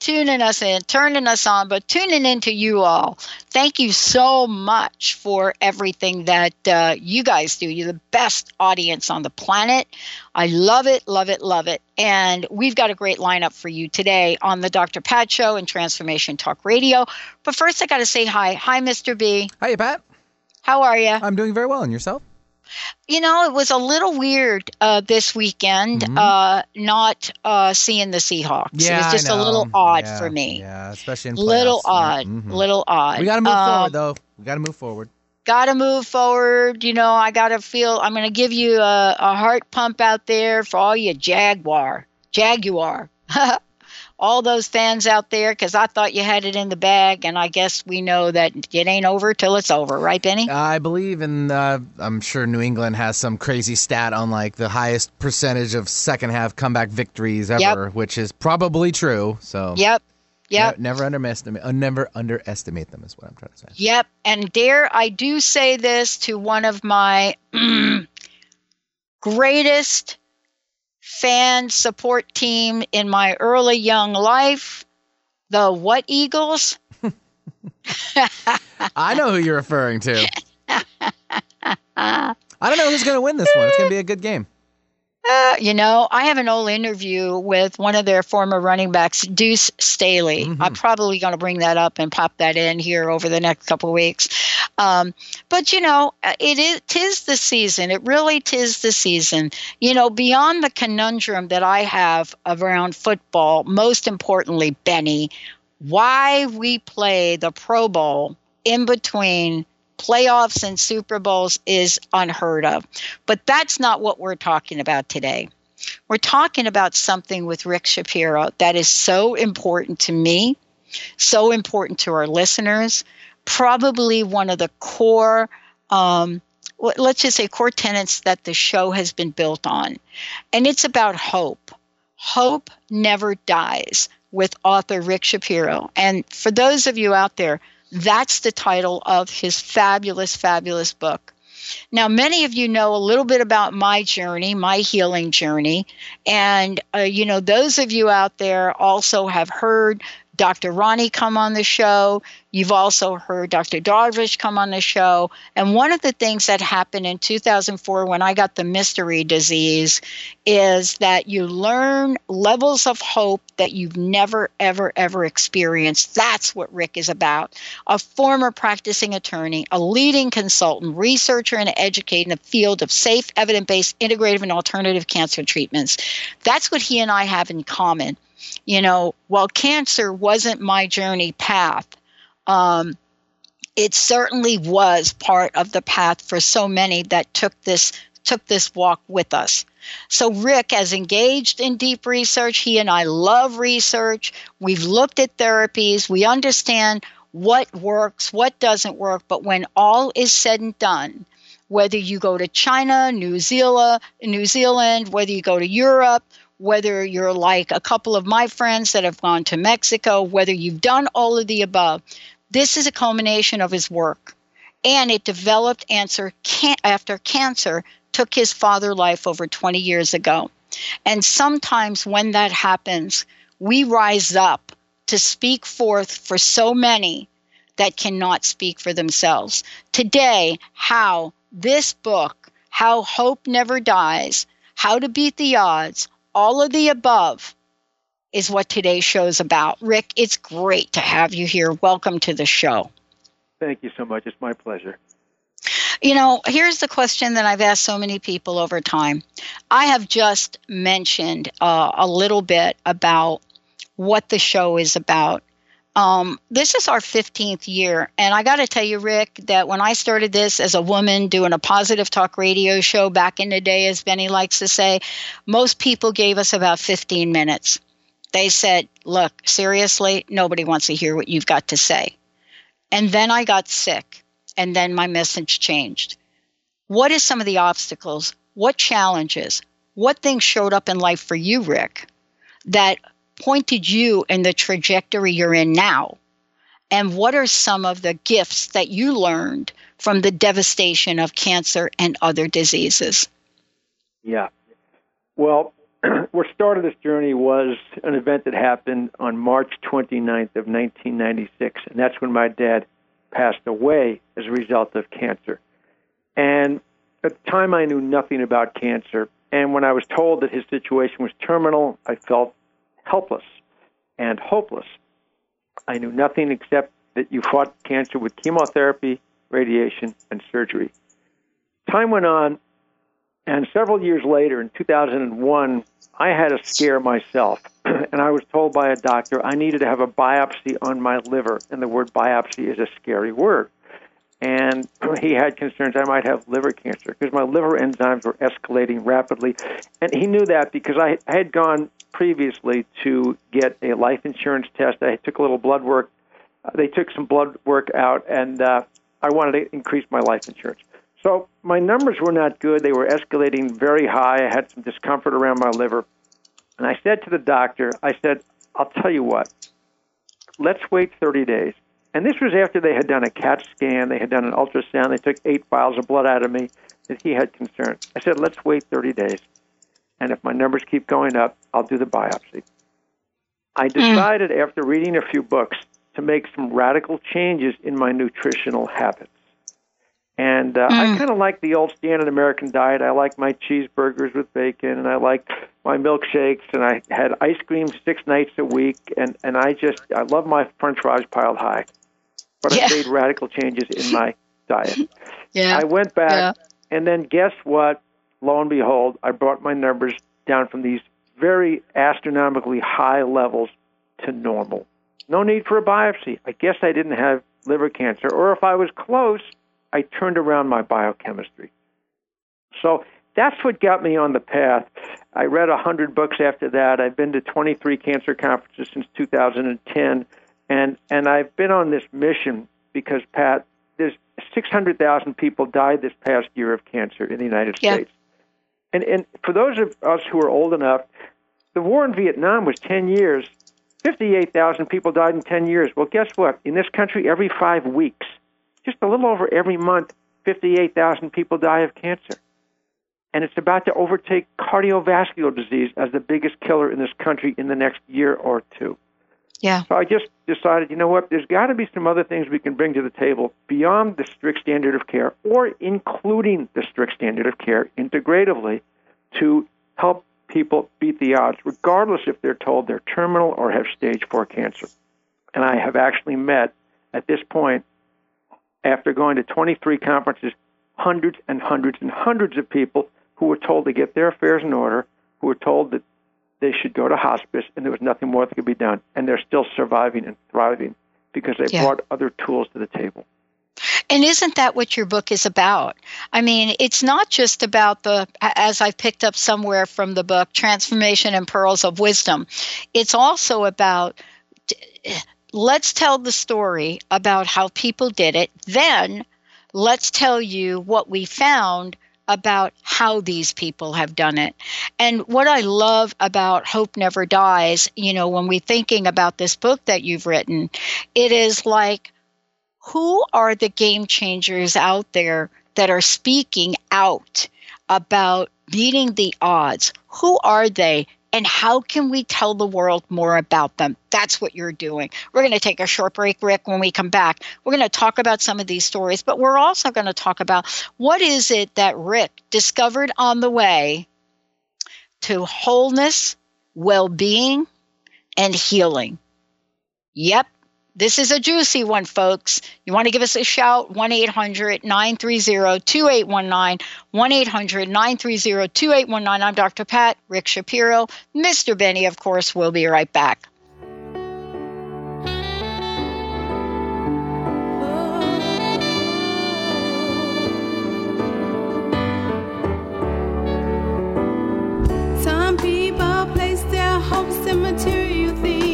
Tuning us in, turning us on, but tuning into you all. Thank you so much for everything that you guys do. You're the best audience on the planet. I love it, love it, love it. And we've got a great lineup for you today on the Dr. Pat Show and Transformation Talk Radio. But first, I got to say hi. Hi, Mr. B. Hi, Pat. How are you? I'm doing very well. And yourself? You know, it was a little weird this weekend, not seeing the Seahawks. Yeah, it was just a little odd for me. Yeah, especially in playoffs. Little odd. We got to move forward, though. We got to move forward. Got to move forward. You know, I got to feel – I'm going to give you a heart pump out there for all you Jaguar. All those fans out there, because I thought you had it in the bag, and I guess we know that it ain't over till it's over, right, Benny? I believe, and I'm sure New England has some crazy stat on like the highest percentage of second-half comeback victories ever, which is probably true. So, yep. Never underestimate them is what I'm trying to say. Yep, and dare I do say this to one of my greatest fan support team in my early young life, the what Eagles? I know who you're referring to. I don't know who's going to win this one. It's going to be a good game. You know, I have an old interview with one of their former running backs, Deuce Staley. Mm-hmm. I'm probably going to bring that up and pop that in here over the next couple of weeks. But, you know, tis the season. It really tis the season. You know, beyond the conundrum that I have around football, most importantly, Benny, why we play the Pro Bowl in between playoffs and Super Bowls is unheard of. But that's not what we're talking about today. We're talking about something with Rick Shapiro that is so important to me, so important to our listeners, probably one of the core, let's just say core tenets that the show has been built on. And it's about hope. Hope never dies with author Rick Shapiro. And for those of you out there, that's the title of his fabulous, fabulous book. Now, many of you know a little bit about my journey, my healing journey. And, you know, those of you out there also have heard Dr. Ronnie come on the show. You've also heard Dr. Darvish come on the show. And one of the things that happened in 2004 when I got the mystery disease is that you learn levels of hope that you've never, ever, ever experienced. That's what Rick is about. A former practicing attorney, a leading consultant, researcher, and educator in the field of safe, evidence-based, integrative, and alternative cancer treatments. That's what he and I have in common. You know, while cancer wasn't my journey path, it certainly was part of the path for so many that took this walk with us. So Rick has engaged in deep research. He and I love research. We've looked at therapies. We understand what works, what doesn't work. But when all is said and done, whether you go to China, New Zealand, whether you go to Europe, whether you're like a couple of my friends that have gone to Mexico, whether you've done all of the above, this is a culmination of his work. And it developed after cancer took his father life over 20 years ago. And sometimes when that happens, we rise up to speak forth for so many that cannot speak for themselves. Today, how this book, How Hope Never Dies, How to Beat the Odds, all of the above is what today's show is about. Rick, it's great to have you here. Welcome to the show. Thank you so much. It's my pleasure. You know, here's the question that I've asked so many people over time. I have just mentioned a little bit about what the show is about. This is our 15th year, and I got to tell you, Rick, that when I started this as a woman doing a positive talk radio show back in the day, as Benny likes to say, most people gave us about 15 minutes. They said, look, seriously, nobody wants to hear what you've got to say. And then I got sick, and then my message changed. What is some of the obstacles? What challenges? What things showed up in life for you, Rick, that pointed you in the trajectory you're in now? And what are some of the gifts that you learned from the devastation of cancer and other diseases? Yeah. Well, what started this journey was an event that happened on March 29th of 1996, and that's when my dad passed away as a result of cancer. And at the time, I knew nothing about cancer, and when I was told that his situation was terminal, I felt helpless and hopeless. I knew nothing except that you fought cancer with chemotherapy, radiation, and surgery. Time went on, and several years later, in 2001, I had a scare myself, and I was told by a doctor I needed to have a biopsy on my liver, and the word biopsy is a scary word. And he had concerns I might have liver cancer because my liver enzymes were escalating rapidly. And he knew that because I had gone previously to get a life insurance test. I took a little blood work. They took some blood work out, and I wanted to increase my life insurance. So my numbers were not good. They were escalating very high. I had some discomfort around my liver. And I said to the doctor, I said, I'll tell you what, let's wait 30 days. And this was after they had done a CAT scan, they had done an ultrasound, they took 8 vials of blood out of me, that he had concerns. I said, let's wait 30 days, and if my numbers keep going up, I'll do the biopsy. I decided, after reading a few books, to make some radical changes in my nutritional habits. And I kind of like the old standard American diet. I like my cheeseburgers with bacon, and I like my milkshakes, and I had ice cream 6 nights a week, and I love my french fries piled high. But I made radical changes in my diet. I went back, and then guess what? Lo and behold, I brought my numbers down from these very astronomically high levels to normal. No need for a biopsy. I guess I didn't have liver cancer, or if I was close, I turned around my biochemistry. So that's what got me on the path. I read 100 books after that. I've been to 23 cancer conferences since 2010. And I've been on this mission because, Pat, there's 600,000 people died this past year of cancer in the United States. And for those of us who are old enough, the war in Vietnam was 10 years. 58,000 people died in 10 years. Well, guess what? In this country, every 5 weeks, just a little over every month, 58,000 people die of cancer. And it's about to overtake cardiovascular disease as the biggest killer in this country in the next year or two. Yeah. So I just decided, you know what, there's got to be some other things we can bring to the table beyond the strict standard of care, or including the strict standard of care integratively, to help people beat the odds, regardless if they're told they're terminal or have stage 4 cancer. And I have actually met, at this point, after going to 23 conferences, hundreds and hundreds and hundreds of people who were told to get their affairs in order, who were told that they should go to hospice, and there was nothing more that could be done. And they're still surviving and thriving because they brought other tools to the table. And isn't that what your book is about? I mean, it's not just about the, as I picked up somewhere from the book, Transformation and Pearls of Wisdom. It's also about, let's tell the story about how people did it. Then let's tell you what we found about how these people have done it. And what I love about Hope Never Dies, you know, when we're thinking about this book that you've written, it is like, who are the game changers out there that are speaking out about beating the odds? Who are they? And how can we tell the world more about them? That's what you're doing. We're going to take a short break, Rick. When we come back, we're going to talk about some of these stories, but we're also going to talk about what is it that Rick discovered on the way to wholeness, well-being, and healing. Yep, This is a juicy one, folks. You want to give us a shout, 1-800-930-2819, 1-800-930-2819. I'm Dr. Pat, Rick Shapiro. Mr. Benny, of course, we'll be right back. Some people place their hopes in material things.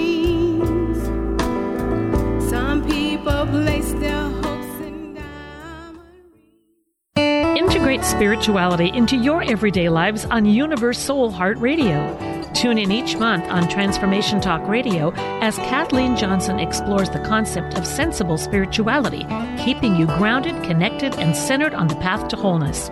Integrate spirituality into your everyday lives on Universe Soul Heart Radio. Tune in each month on Transformation Talk Radio as Kathleen Johnson explores the concept of sensible spirituality, keeping you grounded, connected, and centered on the path to wholeness.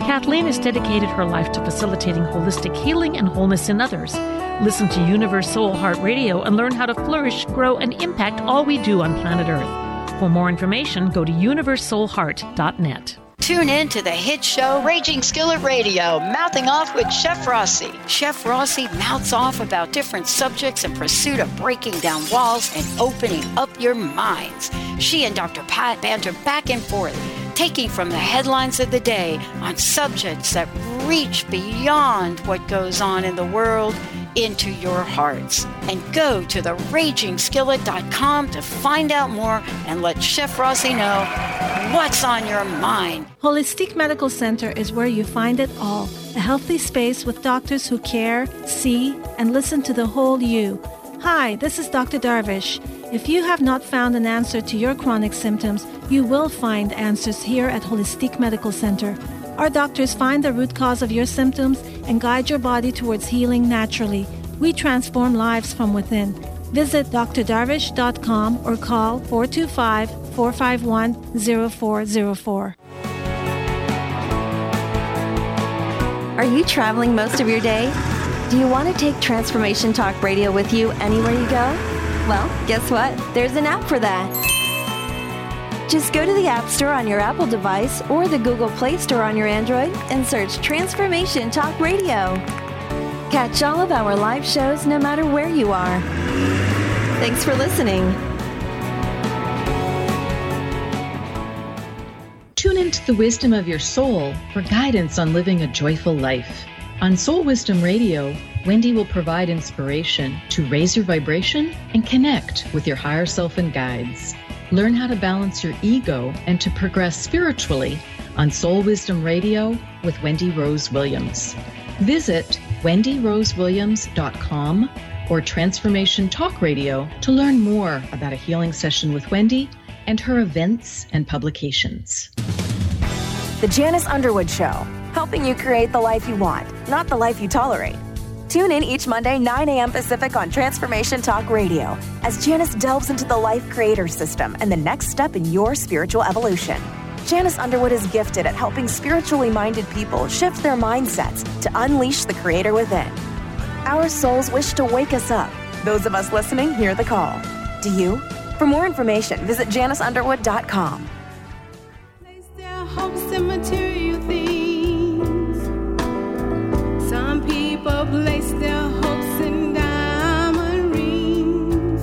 Kathleen has dedicated her life to facilitating holistic healing and wholeness in others. Listen to Universe Soul Heart Radio and learn how to flourish, grow, and impact all we do on planet Earth. For more information, go to universesoulheart.net. Tune in to the hit show Raging Skillet Radio, Mouthing Off with Chef Rossi. Chef Rossi mouths off about different subjects in pursuit of breaking down walls and opening up your minds. She and Dr. Pat banter back and forth, taking from the headlines of the day on subjects that reach beyond what goes on in the world into your hearts. And go to theragingskillet.com to find out more and let Chef Rossi know what's on your mind. Holistique Medical Center is where you find it all. A healthy space with doctors who care, see, and listen to the whole you. Hi, this is Dr. Darvish. If you have not found an answer to your chronic symptoms, you will find answers here at Holistique Medical Center. Our doctors find the root cause of your symptoms and guide your body towards healing naturally. We transform lives from within. Visit drdarvish.com or call 425 451-0404. Are you traveling most of your day? Do you want to take Transformation Talk Radio with you anywhere you go? Well, guess what? There's an app for that. Just go to the App Store on your Apple device or the Google Play Store on your Android and search Transformation Talk Radio. Catch all of our live shows no matter where you are. Thanks for listening. Tune into the wisdom of your soul for guidance on living a joyful life. On Soul Wisdom Radio, Wendy will provide inspiration to raise your vibration and connect with your higher self and guides. Learn how to balance your ego and to progress spiritually on Soul Wisdom Radio with Wendy Rose Williams. Visit WendyRoseWilliams.com or Transformation Talk Radio to learn more about a healing session with Wendy and her events and publications. The Janice Underwood Show, helping you create the life you want, not the life you tolerate. Tune in each Monday, 9 a.m. Pacific on Transformation Talk Radio as Janice delves into the life creator system and the next step in your spiritual evolution. Janice Underwood is gifted at helping spiritually minded people shift their mindsets to unleash the creator within. Our souls wish to wake us up. Those of us listening hear the call. Do you? For more information, visit JaniceUnderwood.com. Place their hopes in material things. Some people place their hopes in diamond rings.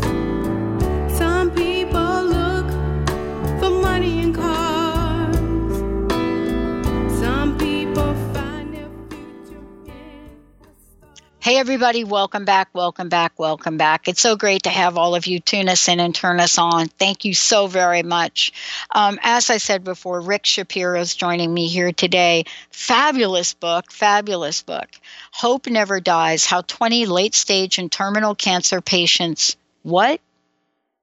Some people look for money and cars. Some people find their future in... Hey, everybody. Welcome back. It's so great to have all of you tune us in and turn us on. Thank you so very much. As I said before, Rick Shapiro is joining me here today. Fabulous book. Hope Never Dies, How 20 Late-Stage and Terminal Cancer Patients, what?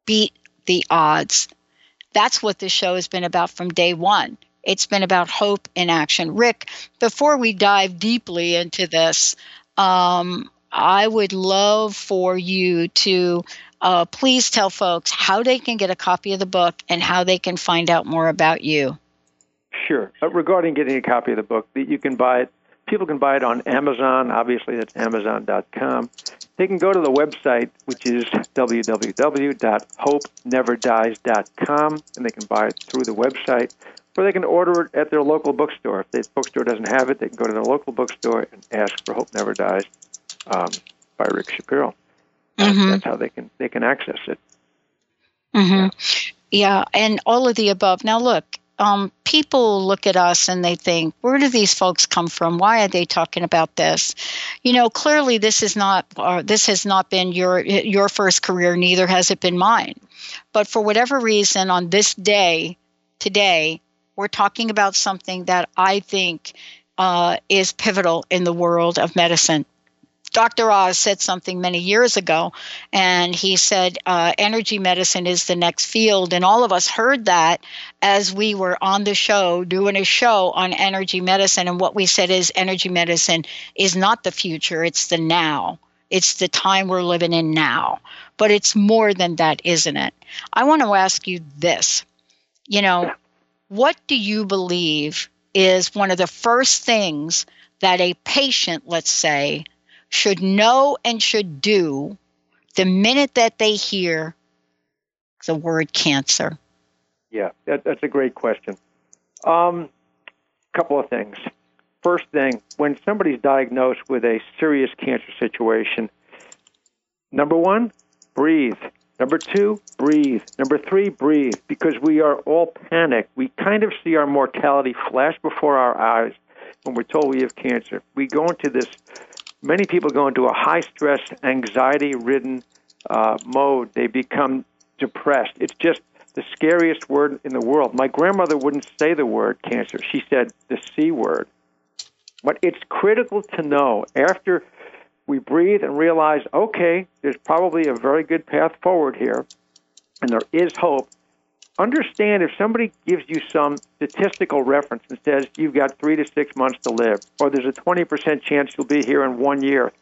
Beat the Odds. That's what this show has been about from day one. It's been about hope in action. Rick, before we dive deeply into this, I would love for you to please tell folks how they can get a copy of the book and how they can find out more about you. Sure. Regarding getting a copy of the book, you can buy it. People can buy it on Amazon. Obviously, that's Amazon.com. They can go to the website, which is www.hopeneverdies.com, and they can buy it through the website, or they can order it at their local bookstore. If the bookstore doesn't have it, they can go to their local bookstore and ask for Hope Never Dies by Rick Shapiro. Mm-hmm. That's how they can access it. Mm-hmm. Yeah, and all of the above. Now, look, people look at us and they think, where do these folks come from? Why are they talking about this? You know, clearly this is not, this has not been your first career, neither has it been mine. But for whatever reason, on this day, today, we're talking about something that I think is pivotal in the world of medicine. Dr. Oz said something many years ago, and he said energy medicine is the next field. And all of us heard that as we were on the show, doing a show on energy medicine. And what we said is energy medicine is not the future. It's the now. It's the time we're living in now. But it's more than that, isn't it? I want to ask you this. You know, what do you believe is one of the first things that a patient, let's say, should know and should do the minute that they hear the word cancer? Yeah, that's a great question. Couple of things. First thing, when somebody's diagnosed with a serious cancer situation, number one, breathe. Number two, breathe. Number three, breathe, because we are all panicked. We kind of see our mortality flash before our eyes when we're told we have cancer. We go into this... Many people go into a high-stress, anxiety-ridden mode. They become depressed. It's just the scariest word in the world. My grandmother wouldn't say the word cancer. She said the C word. But it's critical to know after we breathe and realize, okay, there's probably a very good path forward here, and there is hope. Understand if somebody gives you some statistical reference and says you've got 3 to 6 months to live, or there's a 20% chance you'll be here in 1 year,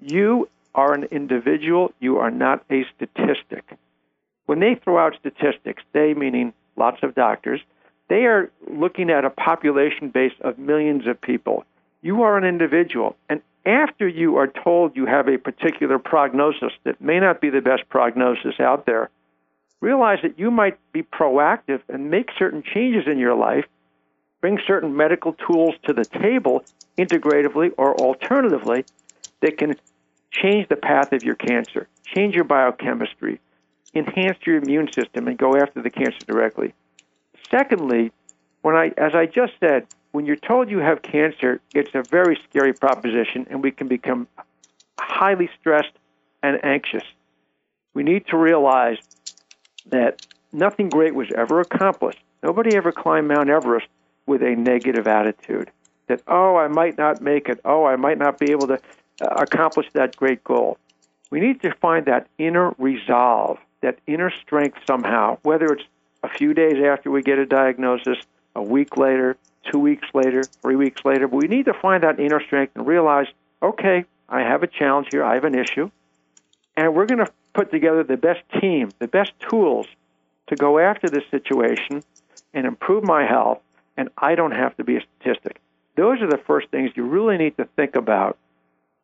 you are an individual. You are not a statistic. When they throw out statistics, they, meaning lots of doctors, they are looking at a population base of millions of people. You are an individual. And after you are told you have a particular prognosis that may not be the best prognosis out there, realize that you might be proactive and make certain changes in your life, bring certain medical tools to the table, integratively or alternatively, that can change the path of your cancer, change your biochemistry, enhance your immune system, and go after the cancer directly. Secondly, as I just said, when you're told you have cancer, it's a very scary proposition, and we can become highly stressed and anxious. We need to realize that nothing great was ever accomplished. Nobody ever climbed Mount Everest with a negative attitude that, oh, I might not make it. Oh, I might not be able to accomplish that great goal. We need to find that inner resolve, that inner strength somehow, whether it's a few days after we get a diagnosis, a week later, 2 weeks later, 3 weeks later. But we need to find that inner strength and realize, okay, I have a challenge here. I have an issue. And we're going to put together the best team, the best tools to go after this situation and improve my health, and I don't have to be a statistic. Those are the first things you really need to think about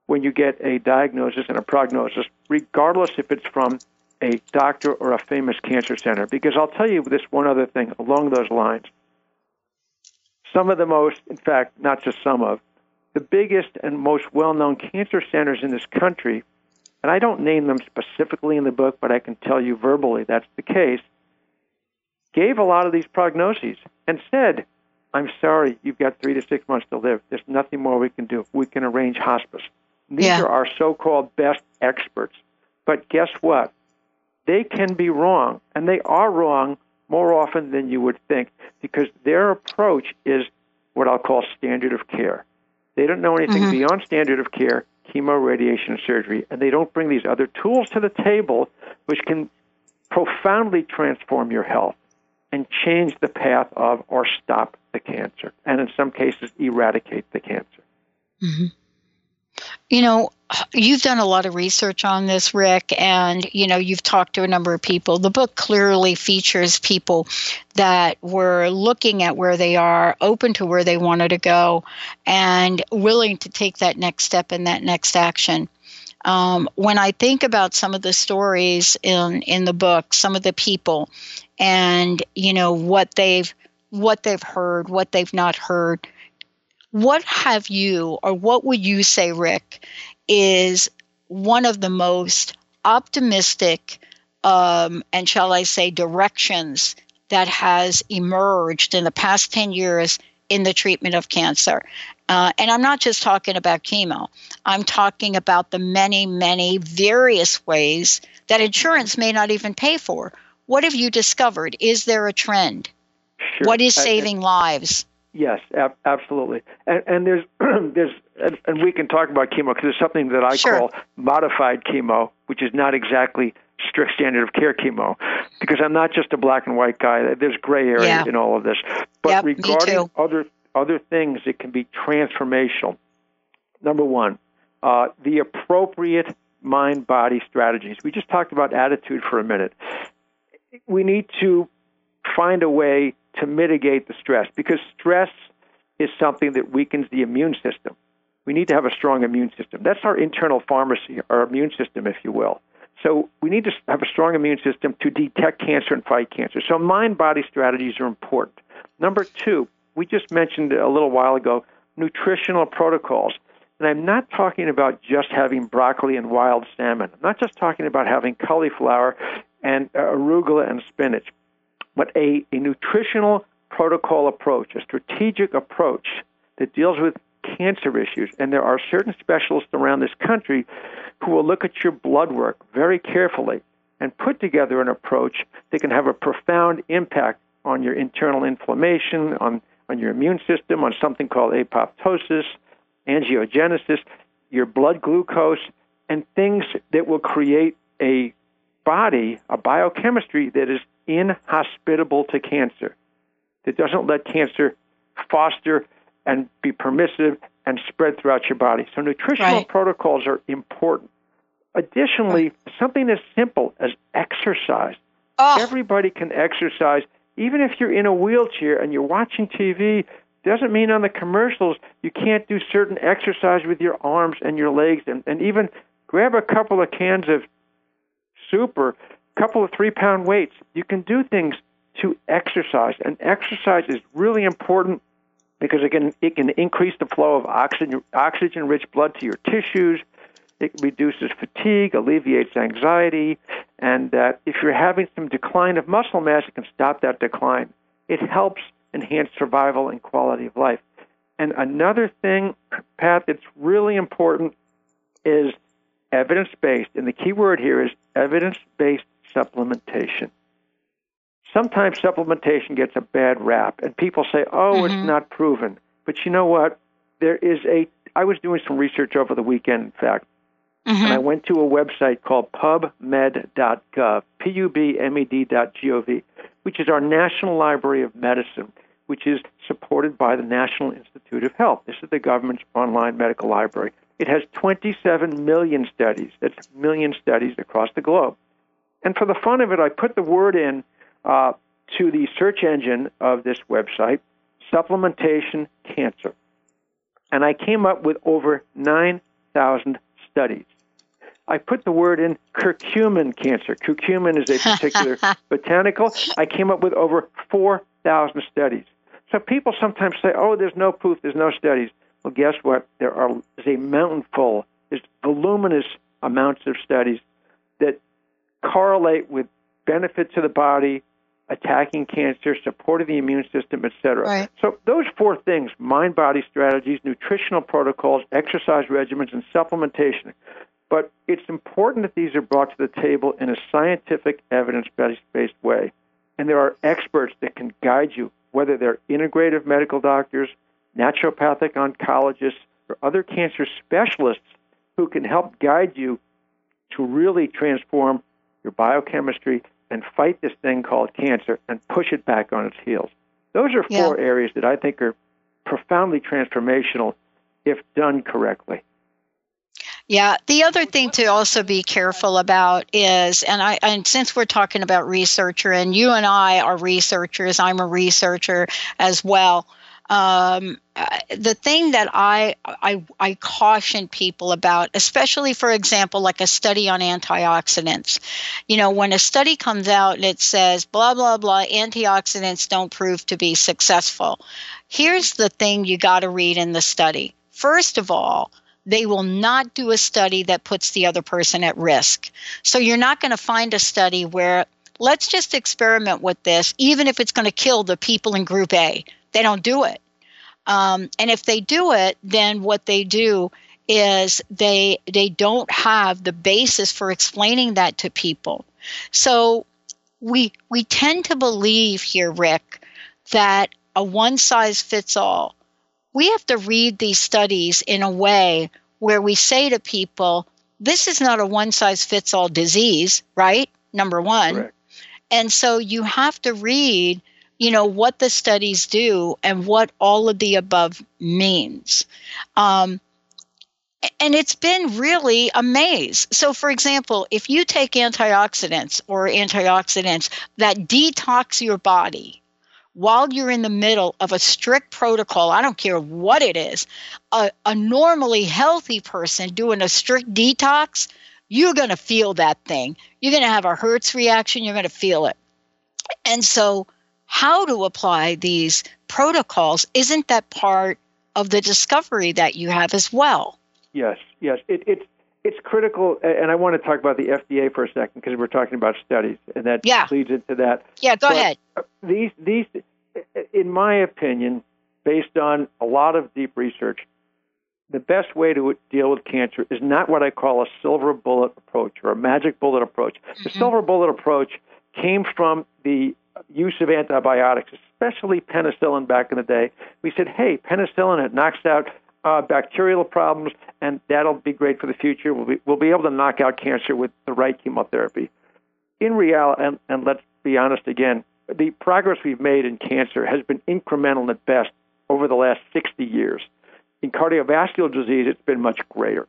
when you get a diagnosis and a prognosis, regardless if it's from a doctor or a famous cancer center. Because I'll tell you this one other thing along those lines. Some of the most, in fact, not just some of, the biggest and most well-known cancer centers in this country, and I don't name them specifically in the book, but I can tell you verbally that's the case, gave a lot of these prognoses and said, I'm sorry, you've got 3 to 6 months to live. There's nothing more we can do. We can arrange hospice. These are our so-called best experts. But guess what? They can be wrong, and they are wrong more often than you would think because their approach is what I'll call standard of care. They don't know anything beyond standard of care, chemo, radiation, surgery, and they don't bring these other tools to the table which can profoundly transform your health and change the path of or stop the cancer, and in some cases eradicate the cancer. Mm-hmm. You know, you've done a lot of research on this, Rick, and, you know, you've talked to a number of people. The book clearly features people that were looking at where they are, open to where they wanted to go, and willing to take that next step and that next action. When I think about some of the stories in the book, some of the people and, you know, what they've heard, what they've not heard, what have you, or what would you say, Rick, is one of the most optimistic and shall I say directions that has emerged in the past 10 years in the treatment of cancer. And I'm not just talking about chemo. I'm talking about the many, many various ways that insurance may not even pay for. What have you discovered? Is there a trend? Sure. What is saving lives? Yes, absolutely. And there's and we can talk about chemo because there's something that I sure. call modified chemo, which is not exactly strict standard of care chemo, because I'm not just a black and white guy. There's gray areas yeah. in all of this. But yep, regarding other things, it can be transformational. Number one, the appropriate mind-body strategies. We just talked about attitude for a minute. We need to find a way to mitigate the stress, because stress is something that weakens the immune system. We need to have a strong immune system. That's our internal pharmacy, our immune system, if you will. So we need to have a strong immune system to detect cancer and fight cancer. So mind-body strategies are important. Number two, we just mentioned a little while ago, nutritional protocols. And I'm not talking about just having broccoli and wild salmon. I'm not just talking about having cauliflower and arugula and spinach, but a nutritional protocol approach, a strategic approach that deals with cancer issues. And there are certain specialists around this country who will look at your blood work very carefully and put together an approach that can have a profound impact on your internal inflammation, on your immune system, on something called apoptosis, angiogenesis, your blood glucose, and things that will create a body, a biochemistry that is inhospitable to cancer, that doesn't let cancer foster and be permissive and spread throughout your body. So nutritional right. protocols are important. Additionally, something as simple as exercise. Oh. Everybody can exercise. Even if you're in a wheelchair and you're watching TV, doesn't mean on the commercials you can't do certain exercise with your arms and your legs, and even grab a couple of cans of soup or a couple of 3-pound weights. You can do things to exercise, and exercise is really important, because it can increase the flow of oxygen-rich blood to your tissues. It reduces fatigue, alleviates anxiety, and if you're having some decline of muscle mass, it can stop that decline. It helps enhance survival and quality of life. And another thing, Pat, that's really important is evidence-based, and the key word here is evidence-based supplementation. Sometimes supplementation gets a bad rap, and people say, it's not proven. But you know what? There is I was doing some research over the weekend, in fact, and I went to a website called PubMed.gov, PubMed.gov, which is our National Library of Medicine, which is supported by the National Institute of Health. This is the government's online medical library. It has 27 million studies. That's a million studies across the globe. And for the fun of it, I put the word in to the search engine of this website, supplementation cancer. And I came up with over 9,000 studies. I put the word in curcumin cancer. Curcumin is a particular botanical. I came up with over 4,000 studies. So people sometimes say, there's no proof, there's no studies. Well, guess what? There's a mountain full, there's voluminous amounts of studies that correlate with benefit to the body, attacking cancer, supporting the immune system, etc. Right. So those four things, mind-body strategies, nutritional protocols, exercise regimens, and supplementation. But it's important that these are brought to the table in a scientific, evidence-based way. And there are experts that can guide you, whether they're integrative medical doctors, naturopathic oncologists, or other cancer specialists who can help guide you to really transform your biochemistry and fight this thing called cancer and push it back on its heels. Those are four areas that I think are profoundly transformational if done correctly. Yeah. The other thing to also be careful about is, and since we're talking about researcher, and you and I are researchers, I'm a researcher as well. The thing that I caution people about, especially, for example, like a study on antioxidants. You know, when a study comes out and it says, blah, blah, blah, antioxidants don't prove to be successful. Here's the thing you got to read in the study. First of all, They will not do a study that puts the other person at risk. So you're not going to find a study where let's just experiment with this, even if it's going to kill the people in group A. They don't do it. And if they do it, then what they do is they don't have the basis for explaining that to people. So we tend to believe here, Rick, that a one-size-fits-all. We have to read these studies in a way where we say to people, this is not a one-size-fits-all disease, right? Number one. Correct. And so you have to read, you know, what the studies do and what all of the above means. And it's been really a maze. So, for example, if you take antioxidants that detox your body while you're in the middle of a strict protocol, I don't care what it is, a normally healthy person doing a strict detox, you're going to feel that thing. You're going to have a Hertz reaction. You're going to feel it. And so how to apply these protocols, isn't that part of the discovery that you have as well? Yes. It's critical, and I want to talk about the FDA for a second because we're talking about studies, and that leads into that. Yeah, go ahead. These, in my opinion, based on a lot of deep research, the best way to deal with cancer is not what I call a silver bullet approach or a magic bullet approach. Mm-hmm. The silver bullet approach came from the use of antibiotics, especially penicillin back in the day. We said, hey, penicillin, it knocks out bacterial problems, and that'll be great for the future. We'll be able to knock out cancer with the right chemotherapy. In reality, and let's be honest again, the progress we've made in cancer has been incremental at best over the last 60 years. In cardiovascular disease, it's been much greater.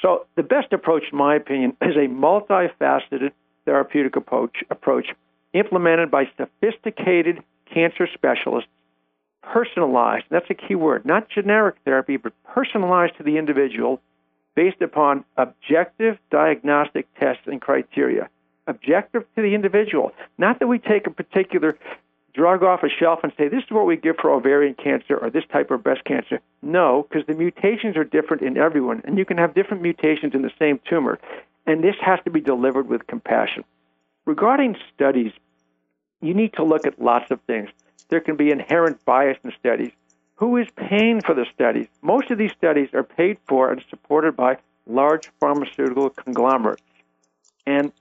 So the best approach, in my opinion, is a multifaceted therapeutic approach implemented by sophisticated cancer specialists, personalized, that's a key word, not generic therapy, but personalized to the individual based upon objective diagnostic tests and criteria. Objective to the individual. Not that we take a particular drug off a shelf and say, this is what we give for ovarian cancer or this type of breast cancer. No, because the mutations are different in everyone, and you can have different mutations in the same tumor. And this has to be delivered with compassion. Regarding studies, you need to look at lots of things. There can be inherent bias in studies. Who is paying for the studies? Most of these studies are paid for and supported by large pharmaceutical conglomerates. And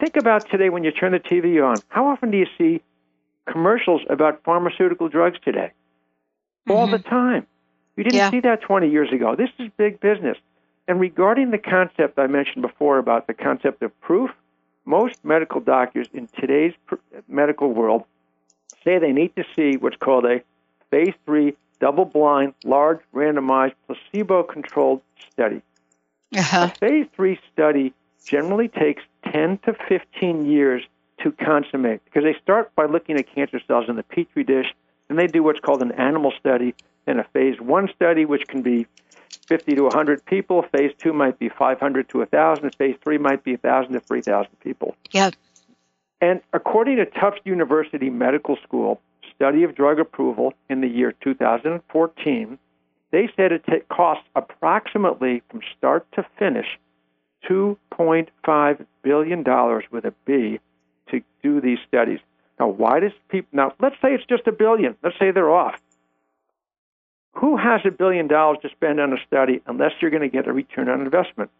think about today when you turn the TV on. How often do you see commercials about pharmaceutical drugs today? Mm-hmm. All the time. You didn't see that 20 years ago. This is big business. And regarding the concept I mentioned before about the concept of proof, most medical doctors in today's medical world say they need to see what's called a phase 3 double-blind, large, randomized, placebo-controlled study. Uh-huh. A phase 3 study generally takes 10 to 15 years to consummate because they start by looking at cancer cells in the Petri dish, and they do what's called an animal study and a phase 1 study, which can be 50 to 100 people. Phase 2 might be 500 to 1,000. Phase 3 might be 1,000 to 3,000 people. Yep. And according to Tufts University Medical School study of drug approval in the year 2014, they said it costs approximately from start to finish $2.5 billion with a B to do these studies. Now, why does people? Now, let's say it's just $1 billion. Let's say they're off. Who has $1 billion to spend on a study unless you're going to get a return on investment?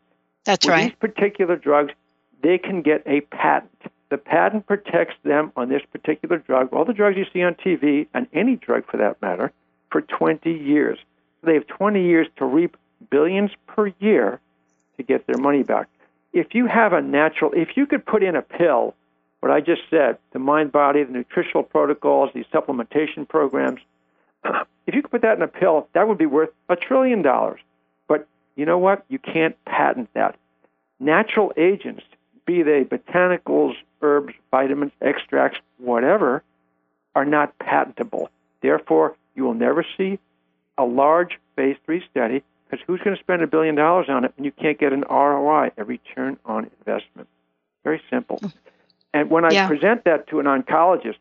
That's right. With these particular drugs, they can get a patent. The patent protects them on this particular drug, all the drugs you see on TV, and any drug for that matter, for 20 years. So they have 20 years to reap billions per year to get their money back. If you could put in a pill, what I just said, the mind-body, the nutritional protocols, the supplementation programs, if you could put that in a pill, that would be worth $1 trillion. But you know what? You can't patent that. Natural agents, be they botanicals, herbs, vitamins, extracts, whatever, are not patentable. Therefore, you will never see a large phase 3 study because who's going to spend $1 billion on it when you can't get an ROI, a return on investment? Very simple. And when I present that to an oncologist,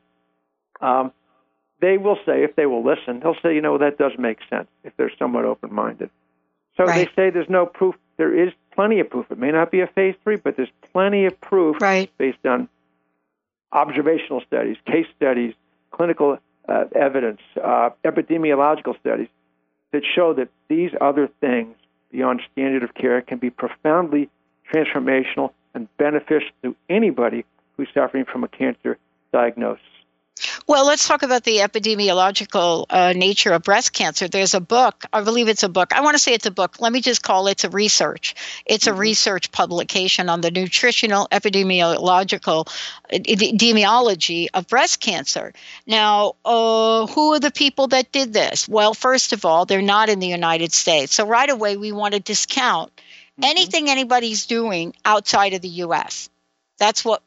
they will say, if they will listen, they'll say, you know, that does make sense if they're somewhat open-minded. So they say there's no proof. There is plenty of proof. It may not be a phase 3, but there's plenty of proof based on observational studies, case studies, clinical evidence, epidemiological studies that show that these other things beyond standard of care can be profoundly transformational and beneficial to anybody who's suffering from a cancer diagnosis. Well, let's talk about the epidemiological nature of breast cancer. There's a book. I believe it's a book. I want to say it's a book. Let me just call it a research. It's a research publication on the nutritional epidemiology of breast cancer. Now, who are the people that did this? Well, first of all, they're not in the United States. So right away, we want to discount anything anybody's doing outside of the U.S.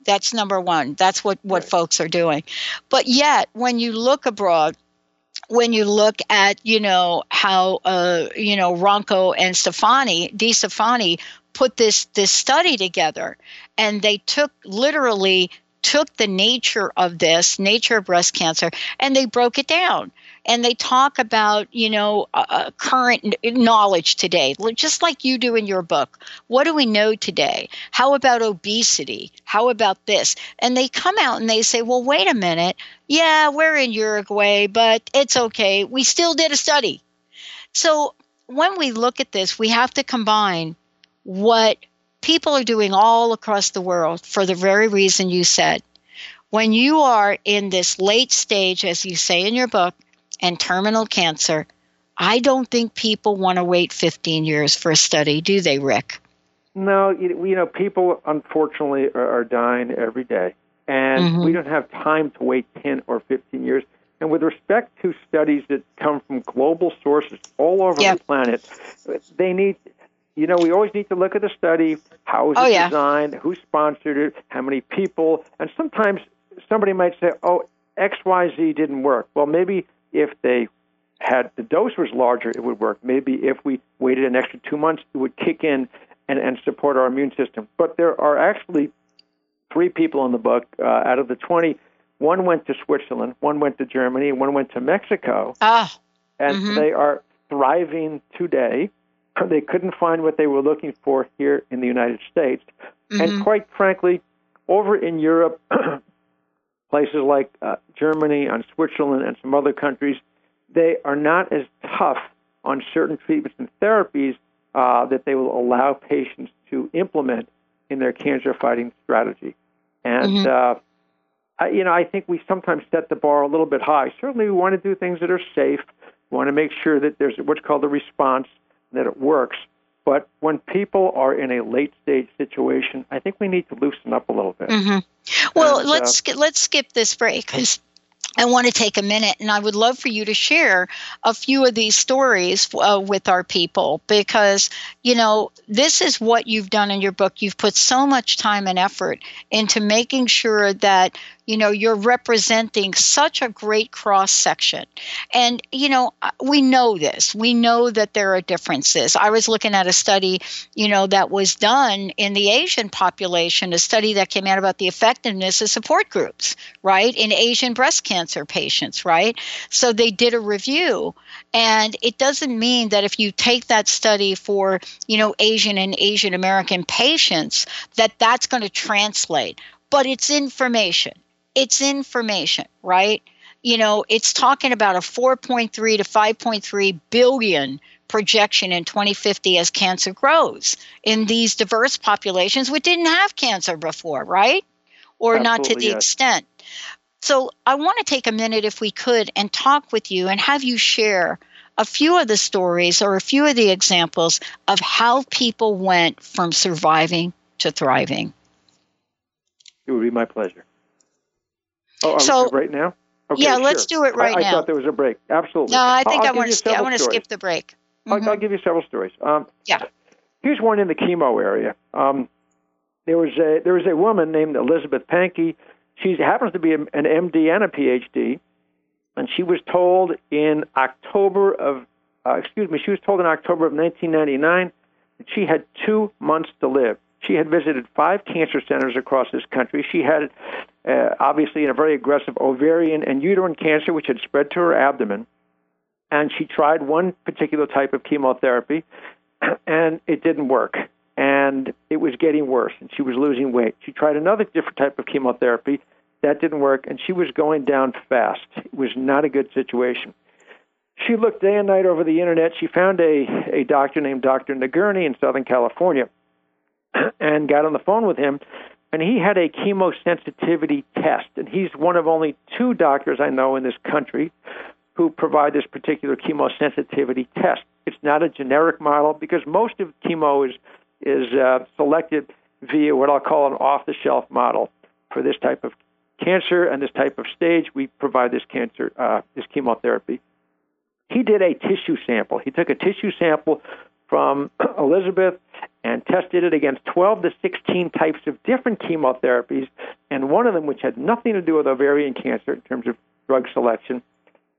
That's number one. That's what folks are doing. But yet, when you look abroad, when you look at, how, Ronco and De Stefani put this study together, and they literally took the nature of breast cancer, and they broke it down. And they talk about, current knowledge today, just like you do in your book. What do we know today? How about obesity? How about this? And they come out and they say, well, wait a minute. Yeah, we're in Uruguay, but it's okay. We still did a study. So when we look at this, we have to combine what people are doing all across the world for the very reason you said. When you are in this late stage, as you say in your book, and terminal cancer, I don't think people want to wait 15 years for a study, do they, Rick? No, people, unfortunately, are dying every day, and we don't have time to wait 10 or 15 years. And with respect to studies that come from global sources all over the planet, they need, we always need to look at the study, how is it designed, who sponsored it, how many people, and sometimes somebody might say, XYZ didn't work. Well, maybe if they had the dose was larger, it would work. Maybe if we waited an extra 2 months, it would kick in and support our immune system. But there are actually 3 people in the book out of the 20. One went to Switzerland, one went to Germany, and one went to Mexico. And they are thriving today. They couldn't find what they were looking for here in the United States. And quite frankly, over in Europe, places like Germany and Switzerland and some other countries, they are not as tough on certain treatments and therapies that they will allow patients to implement in their cancer-fighting strategy. And, I think we sometimes set the bar a little bit high. Certainly we want to do things that are safe. We want to make sure that there's what's called a response, that it works. But when people are in a late-stage situation, I think we need to loosen up a little bit. Well, and, let's skip this break because I want to take a minute, and I would love for you to share a few of these stories with our people because, this is what you've done in your book. You've put so much time and effort into making sure that, you're representing such a great cross-section. And, we know this. We know that there are differences. I was looking at a study, that was done in the Asian population, a study that came out about the effectiveness of support groups, right, in Asian breast cancer patients, right? So they did a review. And it doesn't mean that if you take that study for, Asian and Asian American patients, that that's going to translate. But it's information. It's information, right? It's talking about a 4.3 to 5.3 billion projection in 2050 as cancer grows in these diverse populations which didn't have cancer before, right? Or absolutely, not to the extent. So I want to take a minute, if we could, and talk with you and have you share a few of the stories or a few of the examples of how people went from surviving to thriving. It would be my pleasure. Oh, so, right now? Okay, yeah, sure. Let's do it right now. I thought there was a break. Absolutely. No, I think I want to skip the break. I'll give you several stories. Here's one in the chemo area. There was a woman named Elizabeth Pankey. She happens to be an MD and a PhD, and she was told in October of 1999 that she had 2 months to live. She had visited 5 cancer centers across this country. She had, obviously, a very aggressive ovarian and uterine cancer, which had spread to her abdomen. And she tried one particular type of chemotherapy, and it didn't work. And it was getting worse, and she was losing weight. She tried another different type of chemotherapy. That didn't work, and she was going down fast. It was not a good situation. She looked day and night over the Internet. She found a doctor named Dr. Nagurney in Southern California and got on the phone with him, and he had a chemosensitivity test, and he's one of only two doctors I know in this country who provide this particular chemosensitivity test. It's not a generic model because most of chemo is selected via what I'll call an off-the-shelf model. For this type of cancer and this type of stage, we provide this cancer, this chemotherapy. He did a tissue sample. He took a tissue sample from Elizabeth and tested it against 12 to 16 types of different chemotherapies, and one of them, which had nothing to do with ovarian cancer in terms of drug selection,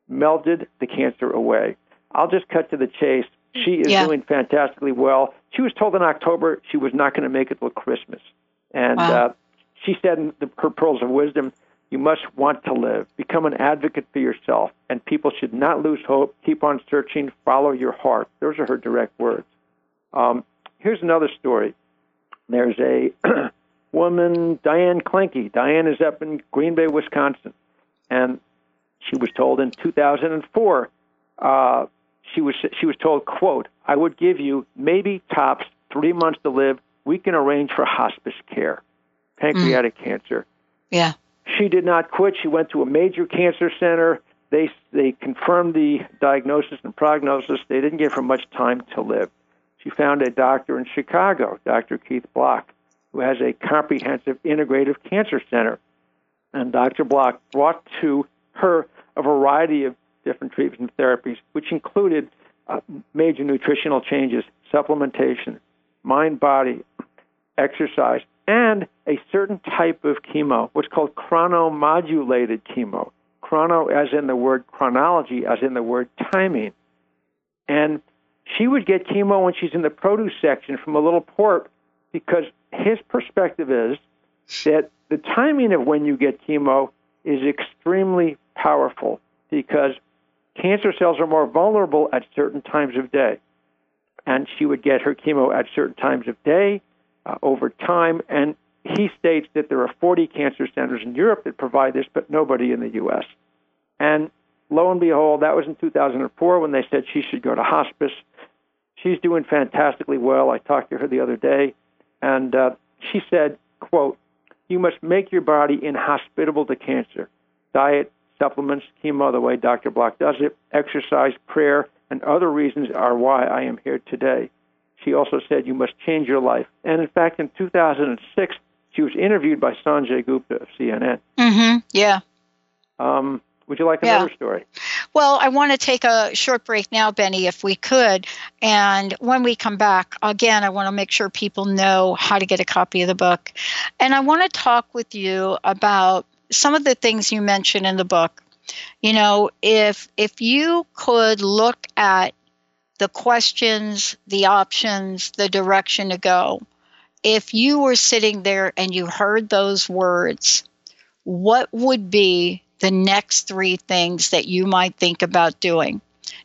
melted the cancer away. I'll just cut to the chase. She is doing fantastically well. She was told in October she was not going to make it till Christmas. And she said in her pearls of wisdom, you must want to live. Become an advocate for yourself. And people should not lose hope. Keep on searching. Follow your heart. Those are her direct words. Here's another story. There's a woman, Diane Clanky. Diane is up in Green Bay, Wisconsin. And she was told in 2004, she was told, quote, I would give you maybe tops 3 months to live. We can arrange for hospice care, pancreatic cancer. Yeah. She did not quit. She went to a major cancer center. They confirmed the diagnosis and prognosis. They didn't give her much time to live. She found a doctor in Chicago, Dr. Keith Block, who has a comprehensive integrative cancer center. And Dr. Block brought to her a variety of different treatments and therapies, which included major nutritional changes, supplementation, mind-body, exercise, and a certain type of chemo, what's called chronomodulated chemo. Chrono as in the word chronology, as in the word timing. And she would get chemo when she's in the produce section from a little port because his perspective is that the timing of when you get chemo is extremely powerful because cancer cells are more vulnerable at certain times of day. And she would get her chemo at certain times of day over time. And he states that there are 40 cancer centers in Europe that provide this, but nobody in the U.S. And lo and behold, that was in 2004 when they said she should go to hospice. She's doing fantastically well. I talked to her the other day, and she said, quote, you must make your body inhospitable to cancer. Diet, supplements, chemo, the way Dr. Block does it, exercise, prayer, and other reasons are why I am here today. She also said, you must change your life. And in fact, in 2006, she was interviewed by Sanjay Gupta of CNN. Mm-hmm. Yeah. Would you like another story? Well, I want to take a short break now, Benny, if we could. And when we come back, again, I want to make sure people know how to get a copy of the book. And I want to talk with you about some of the things you mentioned in the book. You know, if you could look at the questions, the options, the direction to go, if you were sitting there and you heard those words, what would be the next three things that you might think about doing?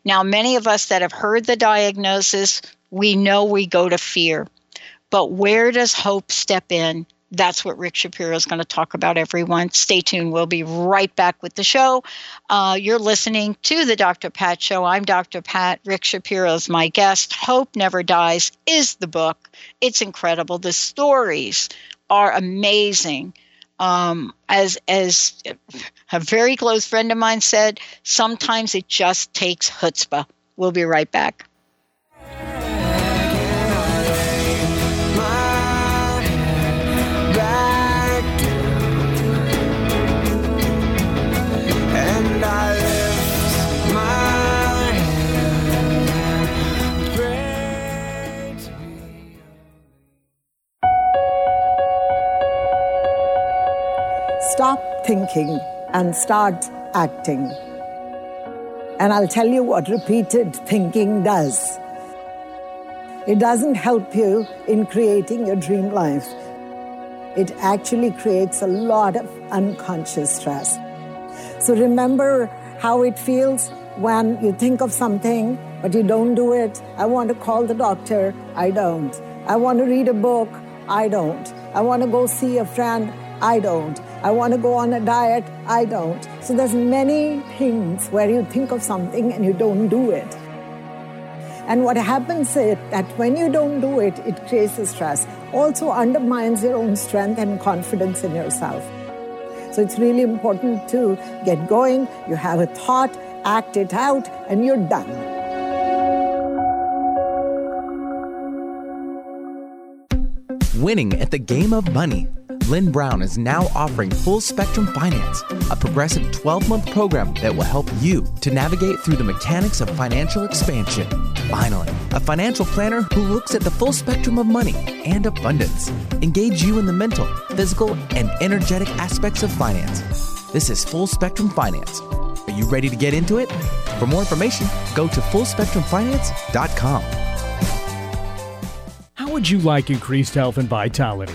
Now, many of us that have heard the diagnosis, we know we go to fear. But where does hope step in? That's what Rick Shapiro is going to talk about, everyone. Stay tuned. We'll be right back with the show. You're listening to The Dr. Pat Show. I'm Dr. Pat. Rick Shapiro is my guest. Hope Never Dies is the book. It's incredible. The stories are amazing. As a very close friend of mine said, sometimes it just takes chutzpah. We'll be right back. Stop thinking and start acting. And I'll tell you what repeated thinking does. It doesn't help you in creating your dream life. It actually creates a lot of unconscious stress. So remember how it feels when you think of something, but you don't do it. I want to call the doctor. I don't. I want to read a book. I don't. I want to go see a friend. I don't. I want to go on a diet. I don't. So there's many things where you think of something and you don't do it. And what happens is that when you don't do it, it creates a stress. Also undermines your own strength and confidence in yourself. So it's really important to get going. You have a thought, act it out, and you're done. Winning at the game of money. Lynn Brown is now offering Full Spectrum Finance, a progressive 12-month program that will help you to navigate through the mechanics of financial expansion. Finally, a financial planner who looks at the full spectrum of money and abundance. Engage you in the mental, physical, and energetic aspects of finance. This is Full Spectrum Finance. Are you ready to get into it? For more information, go to fullspectrumfinance.com. How would you like increased health and vitality?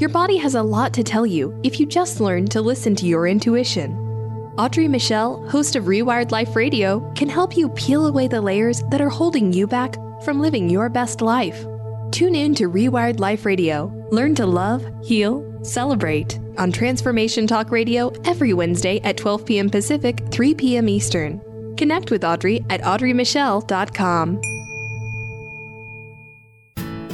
Your body has a lot to tell you if you just learn to listen to your intuition. Audrey Michelle, host of Rewired Life Radio, can help you peel away the layers that are holding you back from living your best life. Tune in to Rewired Life Radio. Learn to love, heal, celebrate on Transformation Talk Radio every Wednesday at 12 p.m. Pacific, 3 p.m. Eastern. Connect with Audrey at audreymichelle.com.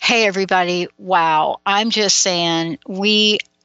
Hey everybody, wow, I'm just saying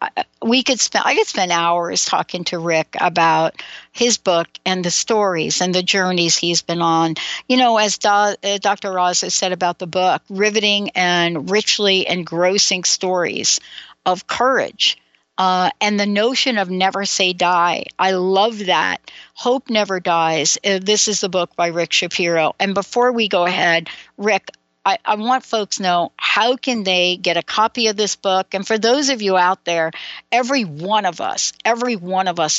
I could spend hours talking to Rick about his book and the stories and the journeys he's been on. You know, as Dr. Oz has said about the book, riveting and richly engrossing stories of courage. And the notion of never say die. I love that. Hope Never Dies. This is the book by Rick Shapiro. And before we go ahead, Rick, I want folks to know, how can they get a copy of this book? And for those of you out there, every one of us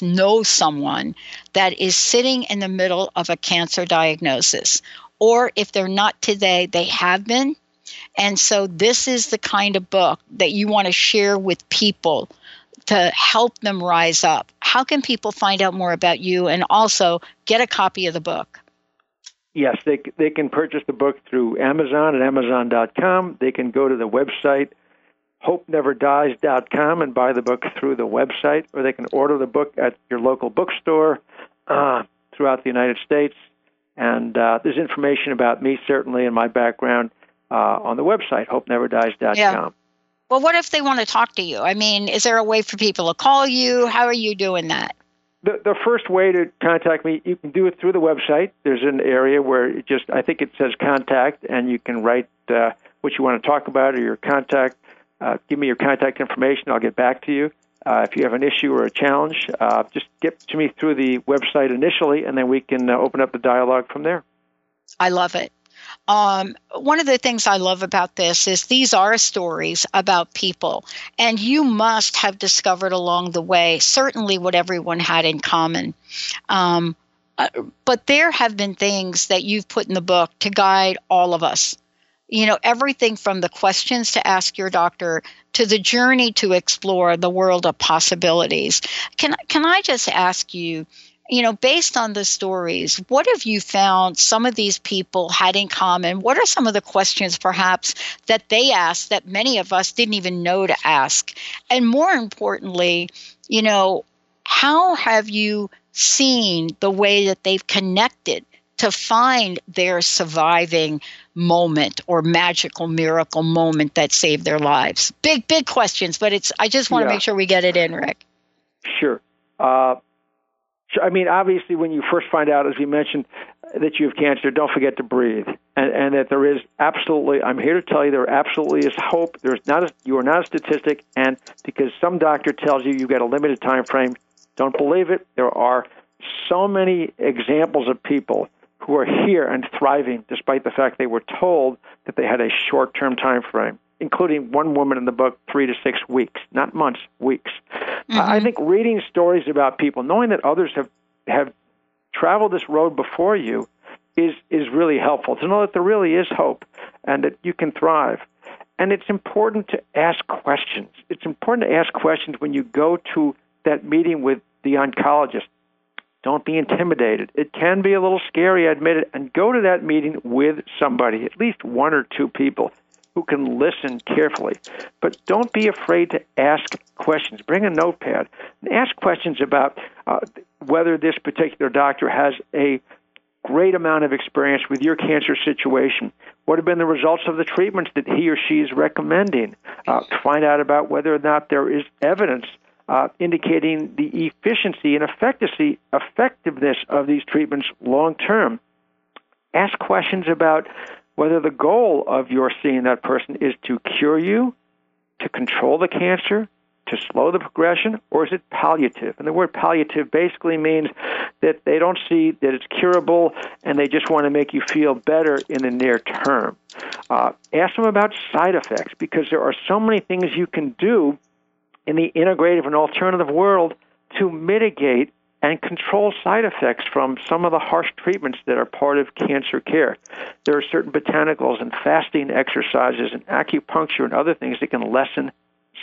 knows someone that is sitting in the middle of a cancer diagnosis. Or if they're not today, they have been. And so this is the kind of book that you want to share with people to help them rise up. How can people find out more about you and also get a copy of the book? Yes, they can purchase the book through Amazon at Amazon.com. They can go to the website, hopeneverdies.com, and buy the book through the website. Or they can order the book at your local bookstore throughout the United States. And there's information about me, certainly, and my background on the website, hopeneverdies.com. Yeah. Well, what if they want to talk to you? I mean, is there a way for people to call you? How are you doing that? The first way to contact me, you can do it through the website. There's an area where I think it says contact, and you can write what you want to talk about or your contact. Give me your contact information. I'll get back to you. If you have an issue or a challenge, just get to me through the website initially, and then we can open up the dialogue from there. I love it. One of the things I love about this is these are stories about people, and you must have discovered along the way, certainly what everyone had in common. But there have been things that you've put in the book to guide all of us. You know, everything from the questions to ask your doctor to the journey to explore the world of possibilities. Can I just ask you, you know, based on the stories, what have you found some of these people had in common? What are some of the questions perhaps that they asked that many of us didn't even know to ask? And more importantly, you know, how have you seen the way that they've connected to find their surviving moment or magical miracle moment that saved their lives? Big, big questions, but it's, I just want to make sure we get it in, Rick. Sure. I mean, obviously, when you first find out, as you mentioned, that you have cancer, don't forget to breathe, and that there is absolutely, I'm here to tell you, there absolutely is hope. There's not, you are not a statistic, and because some doctor tells you you've got a limited time frame, don't believe it. There are so many examples of people who are here and thriving despite the fact they were told that they had a short-term time frame, including one woman in the book, 3 to 6 weeks, not months, weeks. Mm-hmm. I think reading stories about people, knowing that others have traveled this road before you is really helpful, to know that there really is hope and that you can thrive. And it's important to ask questions. It's important to ask questions when you go to that meeting with the oncologist. Don't be intimidated. It can be a little scary, I admit it, and go to that meeting with somebody, at least one or two people, who can listen carefully. But don't be afraid to ask questions. Bring a notepad and ask questions about whether this particular doctor has a great amount of experience with your cancer situation. What have been the results of the treatments that he or she is recommending? Find out about whether or not there is evidence indicating the efficiency and effectiveness of these treatments long term. Ask questions about whether the goal of your seeing that person is to cure you, to control the cancer, to slow the progression, or is it palliative? And the word palliative basically means that they don't see that it's curable and they just want to make you feel better in the near term. Ask them about side effects, because there are so many things you can do in the integrative and alternative world to mitigate and control side effects from some of the harsh treatments that are part of cancer care. There are certain botanicals and fasting exercises and acupuncture and other things that can lessen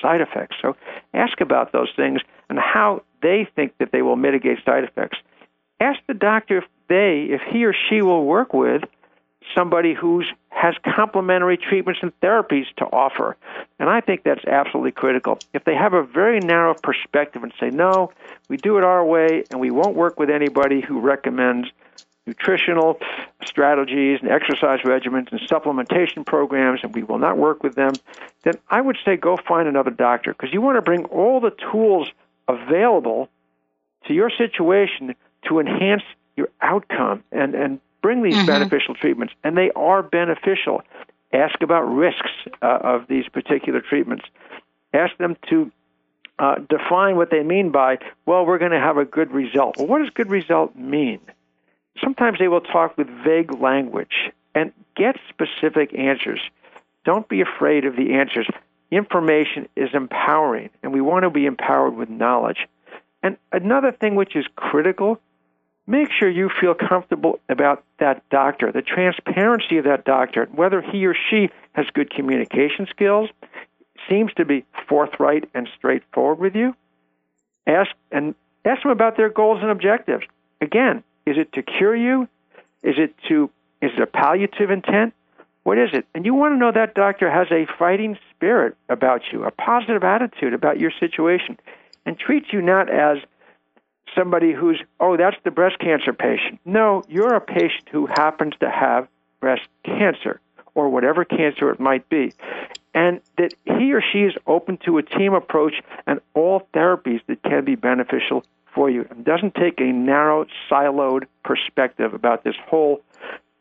side effects. So ask about those things and how they think that they will mitigate side effects. Ask the doctor if he or she will work with somebody who has complementary treatments and therapies to offer. And I think that's absolutely critical. If they have a very narrow perspective and say, no, we do it our way and we won't work with anybody who recommends nutritional strategies and exercise regimens and supplementation programs, and we will not work with them, then I would say go find another doctor, because you want to bring all the tools available to your situation to enhance your outcome and bring these beneficial treatments, and they are beneficial. Ask about risks of these particular treatments. Ask them to define what they mean by, well, we're going to have a good result. Well, what does good result mean? Sometimes they will talk with vague language, and get specific answers. Don't be afraid of the answers. Information is empowering, and we want to be empowered with knowledge. And another thing which is critical, make sure you feel comfortable about that doctor, the transparency of that doctor, whether he or she has good communication skills, seems to be forthright and straightforward with you. Ask them about their goals and objectives. Again, is it to cure you? Is it a palliative intent? What is it? And you want to know that doctor has a fighting spirit about you, a positive attitude about your situation, and treats you not as somebody who's, oh, that's the breast cancer patient. No, you're a patient who happens to have breast cancer or whatever cancer it might be. And that he or she is open to a team approach and all therapies that can be beneficial for you. It doesn't take a narrow, siloed perspective about this whole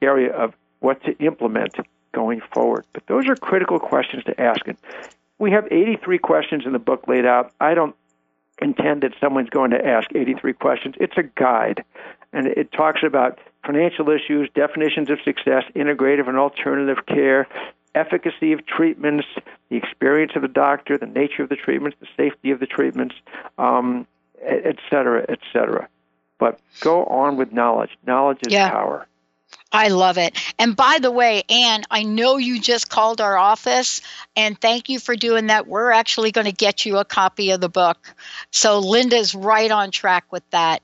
area of what to implement going forward. But those are critical questions to ask. And we have 83 questions in the book laid out. I don't intend that someone's going to ask 83 questions. It's a guide, and it talks about financial issues, definitions of success, integrative and alternative care, efficacy of treatments, the experience of the doctor, the nature of the treatments, the safety of the treatments, et cetera, et cetera. But go on with knowledge. Knowledge is power. I love it. And by the way, Anne, I know you just called our office, and thank you for doing that. We're actually going to get you a copy of the book. So Linda's right on track with that.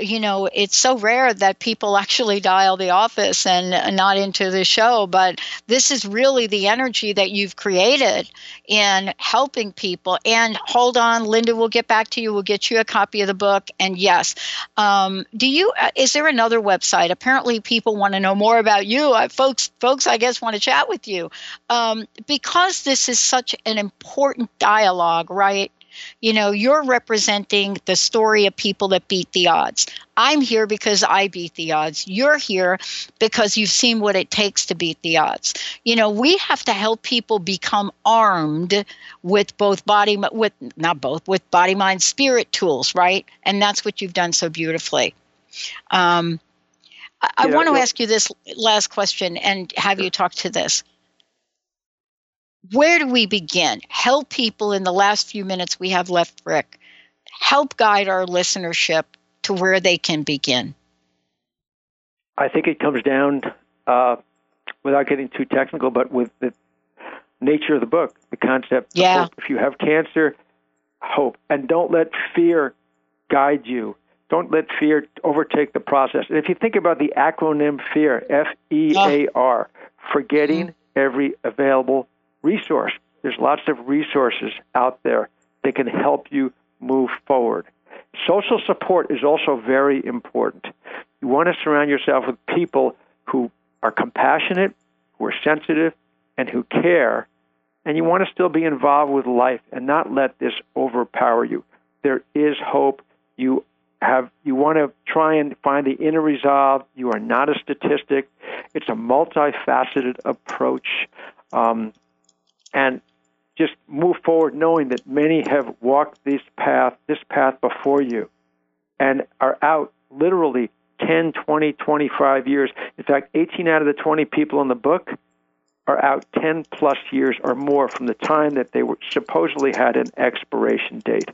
You know, it's so rare that people actually dial the office and not into the show, but this is really the energy that you've created in helping people. And hold on, Linda, we'll get back to you. We'll get you a copy of the book. And yes, is there another website? Apparently people want to know more about you. Folks, I guess, want to chat with you, because this is such an important dialogue, right? You know, you're representing the story of people that beat the odds. I'm here because I beat the odds. You're here because you've seen what it takes to beat the odds. You know, we have to help people become armed with with body, mind, spirit tools, right? And that's what you've done so beautifully. I want to ask you this last question and have you talk to this. Where do we begin? Help people in the last few minutes we have left, Rick. Help guide our listenership to where they can begin. I think it comes down, without getting too technical, but with the nature of the book, the concept of hope. If you have cancer, hope. And don't let fear guide you. Don't let fear overtake the process. And if you think about the acronym FEAR, F-E-A-R, forgetting every available resource. There's lots of resources out there that can help you move forward. Social support is also very important. You want to surround yourself with people who are compassionate, who are sensitive, and who care, and you want to still be involved with life and not let this overpower you. There is hope. You want to try and find the inner resolve. You are not a statistic. It's a multifaceted approach. And just move forward knowing that many have walked this path before you and are out literally 10, 20, 25 years. In fact, 18 out of the 20 people in the book are out 10 plus years or more from the time that they were supposedly had an expiration date.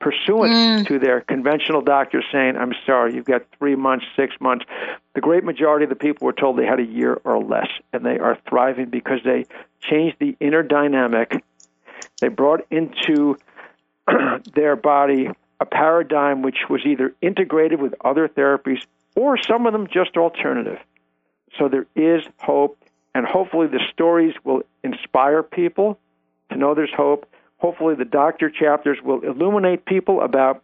Pursuant to their conventional doctor saying, I'm sorry, you've got 3 months, 6 months. The great majority of the people were told they had a year or less, and they are thriving because they changed the inner dynamic. They brought into their body a paradigm which was either integrated with other therapies or some of them just alternative. So there is hope, and hopefully the stories will inspire people to know there's hope. Hopefully the doctor chapters will illuminate people about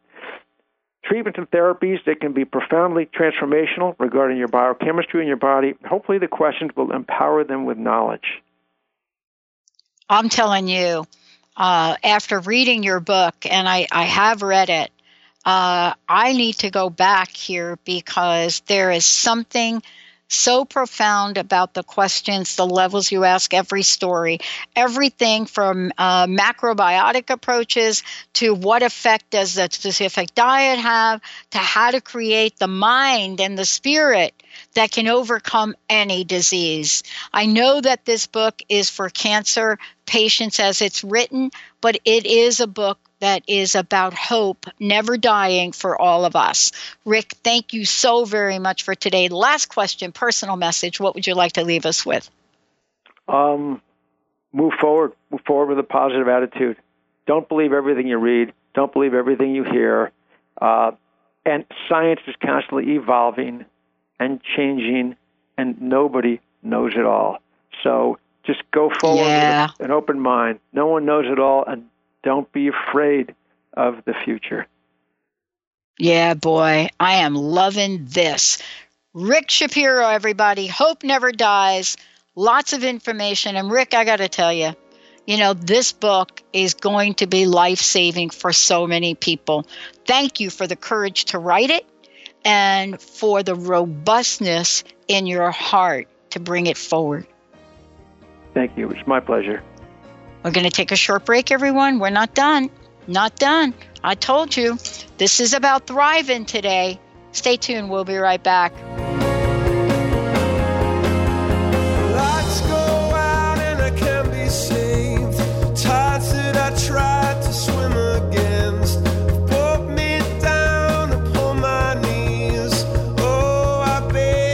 treatments and therapies that can be profoundly transformational regarding your biochemistry and your body. Hopefully the questions will empower them with knowledge. I'm telling you, after reading your book, and I have read it, I need to go back here because there is something so profound about the questions, the levels you ask, every story, everything from macrobiotic approaches to what effect does that specific diet have to how to create the mind and the spirit that can overcome any disease. I know that this book is for cancer patients as it's written, but it is a book that is about hope, never dying for all of us. Rick, thank you so very much for today. Last question, personal message. What would you like to leave us with? Move forward. Move forward with a positive attitude. Don't believe everything you read. Don't believe everything you hear. And science is constantly evolving and changing, and nobody knows it all. So just go forward with an open mind. No one knows it all, and don't be afraid of the future. Yeah, boy, I am loving this. Rick Shapiro, everybody. Hope Never Dies. Lots of information. And Rick, I got to tell you, you know, this book is going to be life-saving for so many people. Thank you for the courage to write it and for the robustness in your heart to bring it forward. Thank you. It's my pleasure. We're going to take a short break, everyone. We're not done. Not done. I told you, this is about thriving today. Stay tuned. We'll be right back. Lights go out and I can be saved. Tides that I tried to swim against brought me down upon my knees. Oh, I beg.